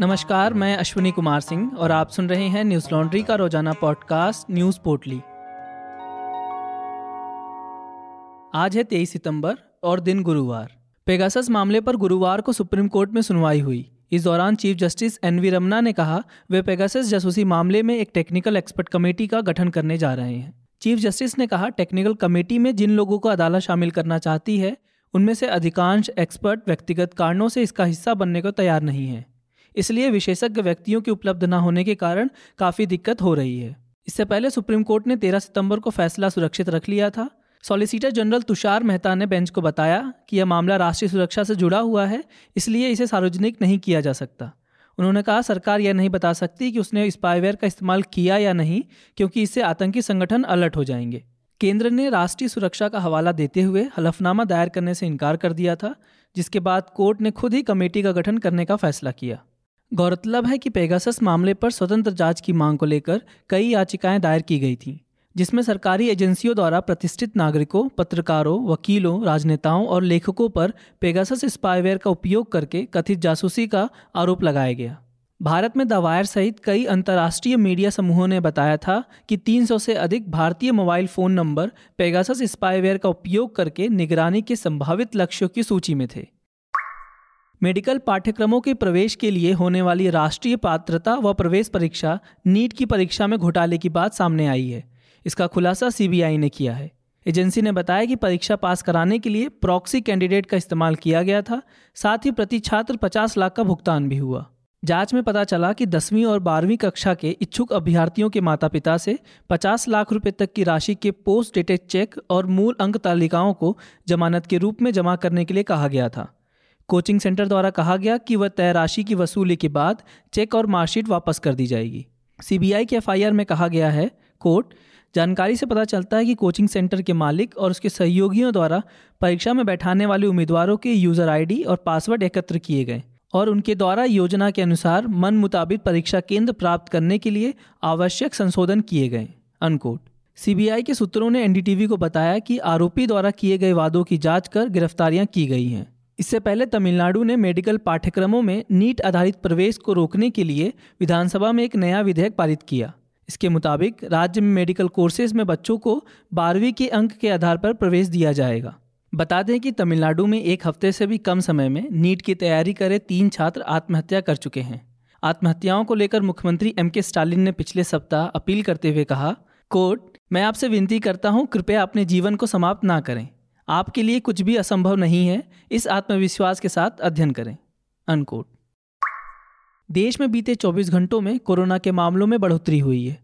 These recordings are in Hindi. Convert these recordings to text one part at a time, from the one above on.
नमस्कार, मैं अश्वनी कुमार सिंह और आप सुन रहे हैं न्यूज लॉन्ड्री का रोजाना पॉडकास्ट न्यूज पोटली। आज है 23 सितंबर और दिन गुरुवार। पेगासस मामले पर गुरुवार को सुप्रीम कोर्ट में सुनवाई हुई। इस दौरान चीफ जस्टिस एनवी रमना ने कहा वे पेगासस जासूसी मामले में एक टेक्निकल एक्सपर्ट कमेटी का गठन करने जा रहे हैं। चीफ जस्टिस ने कहा टेक्निकल कमेटी में जिन लोगों को अदालत शामिल करना चाहती है उनमें से अधिकांश एक्सपर्ट व्यक्तिगत कारणों से इसका हिस्सा बनने को तैयार नहीं है, इसलिए विशेषज्ञ व्यक्तियों की उपलब्ध न होने के कारण काफ़ी दिक्कत हो रही है। इससे पहले सुप्रीम कोर्ट ने 13 सितंबर को फैसला सुरक्षित रख लिया था। सॉलिसिटर जनरल तुषार मेहता ने बेंच को बताया कि यह मामला राष्ट्रीय सुरक्षा से जुड़ा हुआ है, इसलिए इसे सार्वजनिक नहीं किया जा सकता। उन्होंने कहा सरकार यह नहीं बता सकती कि उसने स्पाईवेयर का इस्तेमाल किया या नहीं, क्योंकि इससे आतंकी संगठन अलर्ट हो जाएंगे। केंद्र ने राष्ट्रीय सुरक्षा का हवाला देते हुए हलफनामा दायर करने से इनकार कर दिया था, जिसके बाद कोर्ट ने खुद ही कमेटी का गठन करने का फैसला किया। गौरतलब है कि पेगासस मामले पर स्वतंत्र जांच की मांग को लेकर कई याचिकाएं दायर की गई थीं, जिसमें सरकारी एजेंसियों द्वारा प्रतिष्ठित नागरिकों, पत्रकारों, वकीलों, राजनेताओं और लेखकों पर पेगासस स्पाईवेयर का उपयोग करके कथित जासूसी का आरोप लगाया गया। भारत में द वायर सहित कई अंतर्राष्ट्रीय मीडिया समूहों ने बताया था कि 300 से अधिक भारतीय mobile phone number Pegasus spyware का उपयोग करके निगरानी के संभावित लक्ष्यों की सूची में थे। मेडिकल पाठ्यक्रमों के प्रवेश के लिए होने वाली राष्ट्रीय पात्रता व प्रवेश परीक्षा नीट की परीक्षा में घोटाले की बात सामने आई है। इसका खुलासा सीबीआई ने किया है। एजेंसी ने बताया कि परीक्षा पास कराने के लिए प्रॉक्सी कैंडिडेट का इस्तेमाल किया गया था, साथ ही प्रति छात्र 50 लाख का भुगतान भी हुआ। जांच में पता चला कि 10वीं और 12वीं कक्षा के इच्छुक अभ्यर्थियों के माता पिता से 50 लाख रुपए तक की राशि के पोस्ट डेटेड चेक और मूल अंक तालिकाओं को जमानत के रूप में जमा करने के लिए कहा गया था। कोचिंग सेंटर द्वारा कहा गया कि वह तय राशि की वसूली के बाद चेक और मार्कशीट वापस कर दी जाएगी। सीबीआई के एफआईआर में कहा गया है, कोर्ट जानकारी से पता चलता है कि कोचिंग सेंटर के मालिक और उसके सहयोगियों द्वारा परीक्षा में बैठाने वाले उम्मीदवारों के यूज़र आईडी और पासवर्ड एकत्र किए गए और उनके द्वारा योजना के अनुसार मन मुताबिक परीक्षा केंद्र प्राप्त करने के लिए आवश्यक संशोधन किए गए, अनकोट। सीबीआई के सूत्रों ने एनडीटीवी को बताया कि आरोपी द्वारा किए गए वादों की जाँच कर गिरफ्तारियाँ की गई हैं। इससे पहले तमिलनाडु ने मेडिकल पाठ्यक्रमों में नीट आधारित प्रवेश को रोकने के लिए विधानसभा में एक नया विधेयक पारित किया। इसके मुताबिक राज्य में मेडिकल कोर्सेज में बच्चों को 12वीं के अंक के आधार पर प्रवेश दिया जाएगा। बता दें कि तमिलनाडु में एक हफ्ते से भी कम समय में नीट की तैयारी करे 3 छात्र आत्महत्या कर चुके हैं। आत्महत्याओं को लेकर मुख्यमंत्री एम के स्टालिन ने पिछले सप्ताह अपील करते हुए कहा, कोर्ट, मैं आपसे विनती करता हूँ, कृपया अपने जीवन को समाप्त ना करें, आपके लिए कुछ भी असंभव नहीं है, इस आत्मविश्वास के साथ अध्ययन करें, अनकोट। देश में बीते 24 घंटों में कोरोना के मामलों में बढ़ोतरी हुई है।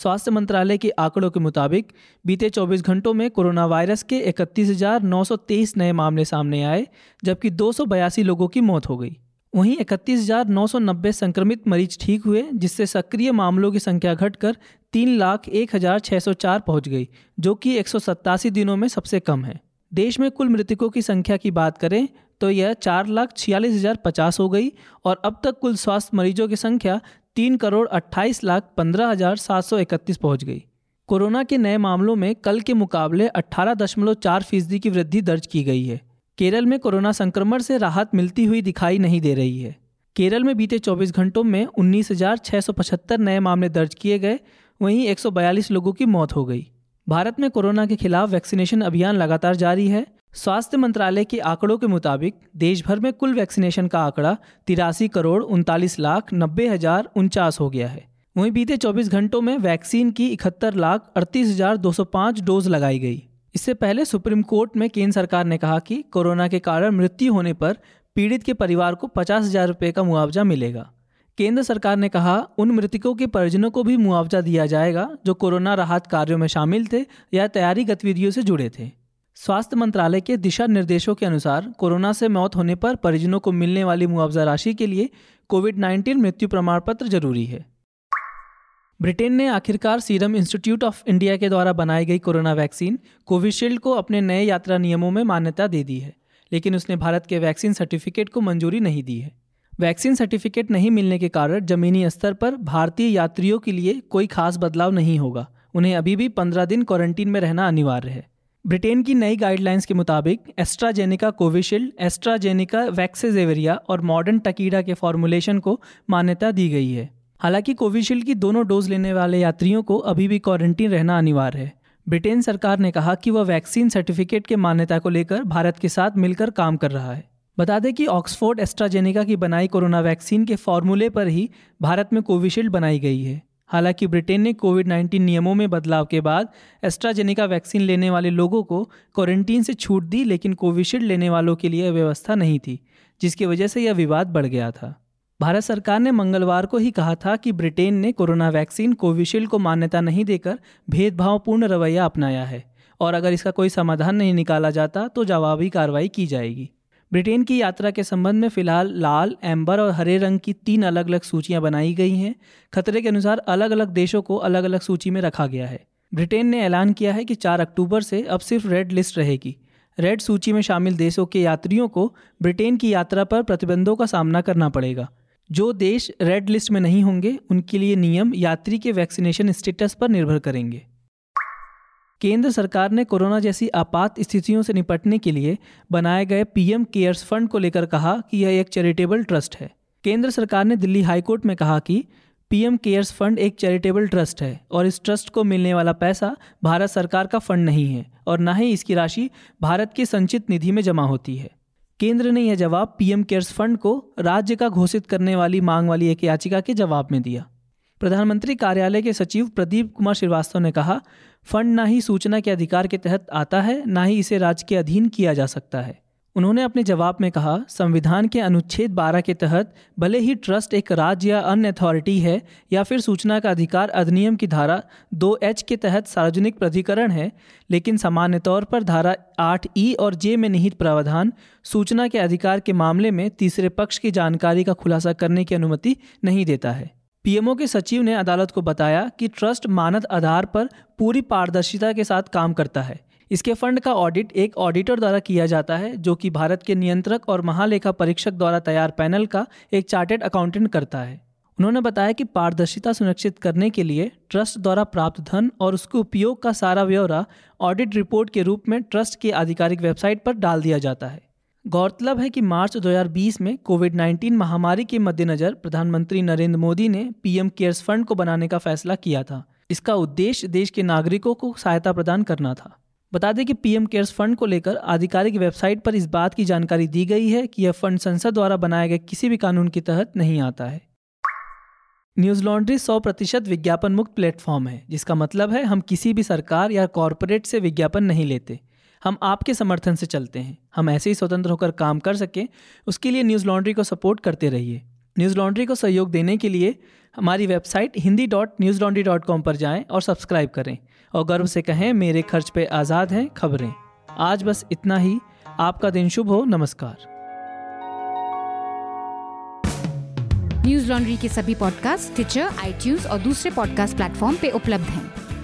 स्वास्थ्य मंत्रालय के आंकड़ों के मुताबिक बीते 24 घंटों में कोरोना वायरस के 31,923 नए मामले सामने आए, जबकि 282 लोगों की मौत हो गई। वहीं 31,990 संक्रमित मरीज ठीक हुए, जिससे सक्रिय मामलों की संख्या घटकर 3,01,604 पहुँच गई, जो कि 187 दिनों में सबसे कम है। देश में कुल मृतकों की संख्या की बात करें तो यह 4,46,050 हो गई और अब तक कुल स्वास्थ्य मरीजों की संख्या 3,28,15,731 पहुँच गई। कोरोना के नए मामलों में कल के मुकाबले 18.4% की वृद्धि दर्ज की गई है। केरल में कोरोना संक्रमण से राहत मिलती हुई दिखाई नहीं दे रही है। केरल में बीते 24 घंटों में 19,675 नए मामले दर्ज किए गए, वहीं 142 लोगों की मौत हो गई। भारत में कोरोना के खिलाफ वैक्सीनेशन अभियान लगातार जारी है। स्वास्थ्य मंत्रालय के आंकड़ों के मुताबिक देश भर में कुल वैक्सीनेशन का आंकड़ा 83,39,90,049 हो गया है। वहीं बीते 24 घंटों में वैक्सीन की 71,38,205 डोज लगाई गई। इससे पहले सुप्रीम कोर्ट में केंद्र सरकार ने कहा कि कोरोना के कारण मृत्यु होने पर पीड़ित के परिवार को 50,000 रुपये का मुआवजा मिलेगा। केंद्र सरकार ने कहा उन मृतकों के परिजनों को भी मुआवजा दिया जाएगा जो कोरोना राहत कार्यों में शामिल थे या तैयारी गतिविधियों से जुड़े थे। स्वास्थ्य मंत्रालय के दिशा निर्देशों के अनुसार कोरोना से मौत होने पर परिजनों को मिलने वाली मुआवजा राशि के लिए कोविड-19 मृत्यु प्रमाण पत्र जरूरी है। ब्रिटेन ने आखिरकार सीरम इंस्टीट्यूट ऑफ इंडिया के द्वारा बनाई गई कोरोना वैक्सीन कोविशील्ड को अपने नए यात्रा नियमों में मान्यता दे दी है, लेकिन उसने भारत के वैक्सीन सर्टिफिकेट को मंजूरी नहीं दी है। वैक्सीन सर्टिफिकेट नहीं मिलने के कारण जमीनी स्तर पर भारतीय यात्रियों के लिए कोई खास बदलाव नहीं होगा। उन्हें अभी भी 15 दिन क्वारंटीन में रहना अनिवार्य है। ब्रिटेन की नई गाइडलाइंस के मुताबिक एस्ट्राजेनेका कोविशील्ड, एस्ट्राजेनेका वैक्सीजेवेरिया और मॉडर्न टकीडा के फॉर्मुलेशन को मान्यता दी गई है। हालांकि कोविशील्ड की दोनों डोज लेने वाले यात्रियों को अभी भी क्वारंटीन रहना अनिवार्य है। ब्रिटेन सरकार ने कहा कि वह वैक्सीन सर्टिफिकेट के मान्यता को लेकर भारत के साथ मिलकर काम कर रहा है। बता दें कि ऑक्सफोर्ड एस्ट्राजेनेका की बनाई कोरोना वैक्सीन के फॉर्मूले पर ही भारत में कोविशील्ड बनाई गई है। हालांकि ब्रिटेन ने कोविड-19 नियमों में बदलाव के बाद एस्ट्राजेनेका वैक्सीन लेने वाले लोगों को क्वारंटीन से छूट दी, लेकिन कोविशील्ड लेने वालों के लिए व्यवस्था नहीं थी, जिसकी वजह से यह विवाद बढ़ गया था। भारत सरकार ने मंगलवार को ही कहा था कि ब्रिटेन ने कोरोना वैक्सीन कोविशील्ड को मान्यता नहीं देकर भेदभावपूर्ण रवैया अपनाया है और अगर इसका कोई समाधान नहीं निकाला जाता तो जवाबी कार्रवाई की जाएगी। ब्रिटेन की यात्रा के संबंध में फिलहाल लाल, एम्बर और हरे रंग की 3 अलग अलग सूचियां बनाई गई हैं। खतरे के अनुसार अलग अलग देशों को अलग अलग सूची में रखा गया है। ब्रिटेन ने ऐलान किया है कि 4 अक्टूबर से अब सिर्फ रेड लिस्ट रहेगी। रेड सूची में शामिल देशों के यात्रियों को ब्रिटेन की यात्रा पर प्रतिबंधों का सामना करना पड़ेगा। जो देश रेड लिस्ट में नहीं होंगे उनके लिए नियम यात्री के वैक्सीनेशन स्टेटस पर निर्भर करेंगे। केंद्र सरकार ने कोरोना जैसी आपात स्थितियों से निपटने के लिए बनाए गए पीएम केयर्स फंड को लेकर कहा कि यह एक चैरिटेबल ट्रस्ट है। केंद्र सरकार ने दिल्ली हाईकोर्ट में कहा कि पीएम केयर्स फंड एक चैरिटेबल ट्रस्ट है और इस ट्रस्ट को मिलने वाला पैसा भारत सरकार का फंड नहीं है और न ही इसकी राशि भारत की संचित निधि में जमा होती है। केंद्र ने यह जवाब पीएम केयर्स फंड को राज्य का घोषित करने वाली मांग वाली एक याचिका के जवाब में दिया। प्रधानमंत्री कार्यालय के सचिव प्रदीप कुमार श्रीवास्तव ने कहा, फंड ना ही सूचना के अधिकार के तहत आता है, ना ही इसे राज्य के अधीन किया जा सकता है। उन्होंने अपने जवाब में कहा, संविधान के अनुच्छेद 12 के तहत भले ही ट्रस्ट एक राज्य या अन्य अथॉरिटी है या फिर सूचना का अधिकार अधिनियम की धारा 2H के तहत सार्वजनिक प्राधिकरण है, लेकिन सामान्य तौर पर धारा 8E और J में निहित प्रावधान सूचना के अधिकार के मामले में तीसरे पक्ष की जानकारी का खुलासा करने की अनुमति नहीं देता है। पीएमओ के सचिव ने अदालत को बताया कि ट्रस्ट मानद आधार पर पूरी पारदर्शिता के साथ काम करता है। इसके फंड का ऑडिट एक ऑडिटर द्वारा किया जाता है, जो कि भारत के नियंत्रक और महालेखा परीक्षक द्वारा तैयार पैनल का एक चार्टर्ड अकाउंटेंट करता है। उन्होंने बताया कि पारदर्शिता सुनिश्चित करने के लिए ट्रस्ट द्वारा प्राप्त धन और उसके उपयोग का सारा ब्यौरा ऑडिट रिपोर्ट के रूप में ट्रस्ट की आधिकारिक वेबसाइट पर डाल दिया जाता है। गौरतलब है कि मार्च 2020 में कोविड-19 महामारी के मद्देनज़र प्रधानमंत्री नरेंद्र मोदी ने पीएम केयर्स फंड को बनाने का फैसला किया था। इसका उद्देश्य देश के नागरिकों को सहायता प्रदान करना था। बता दें कि पीएम केयर्स फंड को लेकर आधिकारिक वेबसाइट पर इस बात की जानकारी दी गई है कि यह फंड संसद द्वारा बनाए गए किसी भी कानून के तहत नहीं आता है। न्यूज लॉन्ड्री 100% विज्ञापन मुक्त प्लेटफॉर्म है, जिसका मतलब है हम किसी भी सरकार या कॉरपोरेट से विज्ञापन नहीं लेते। हम आपके समर्थन से चलते हैं। हम ऐसे ही स्वतंत्र होकर काम कर सकें, उसके लिए न्यूज लॉन्ड्री को सपोर्ट करते रहिए। न्यूज लॉन्ड्री को सहयोग देने के लिए हमारी वेबसाइट hindi.newslaundry.com पर जाएं और सब्सक्राइब करें और गर्व से कहें, मेरे खर्च पे आज़ाद हैं खबरें। आज बस इतना ही। आपका दिन शुभ हो। नमस्कार। न्यूज लॉन्ड्री के सभी पॉडकास्ट टिचर, iTunes और दूसरे पॉडकास्ट प्लेटफॉर्म पे उपलब्ध हैं।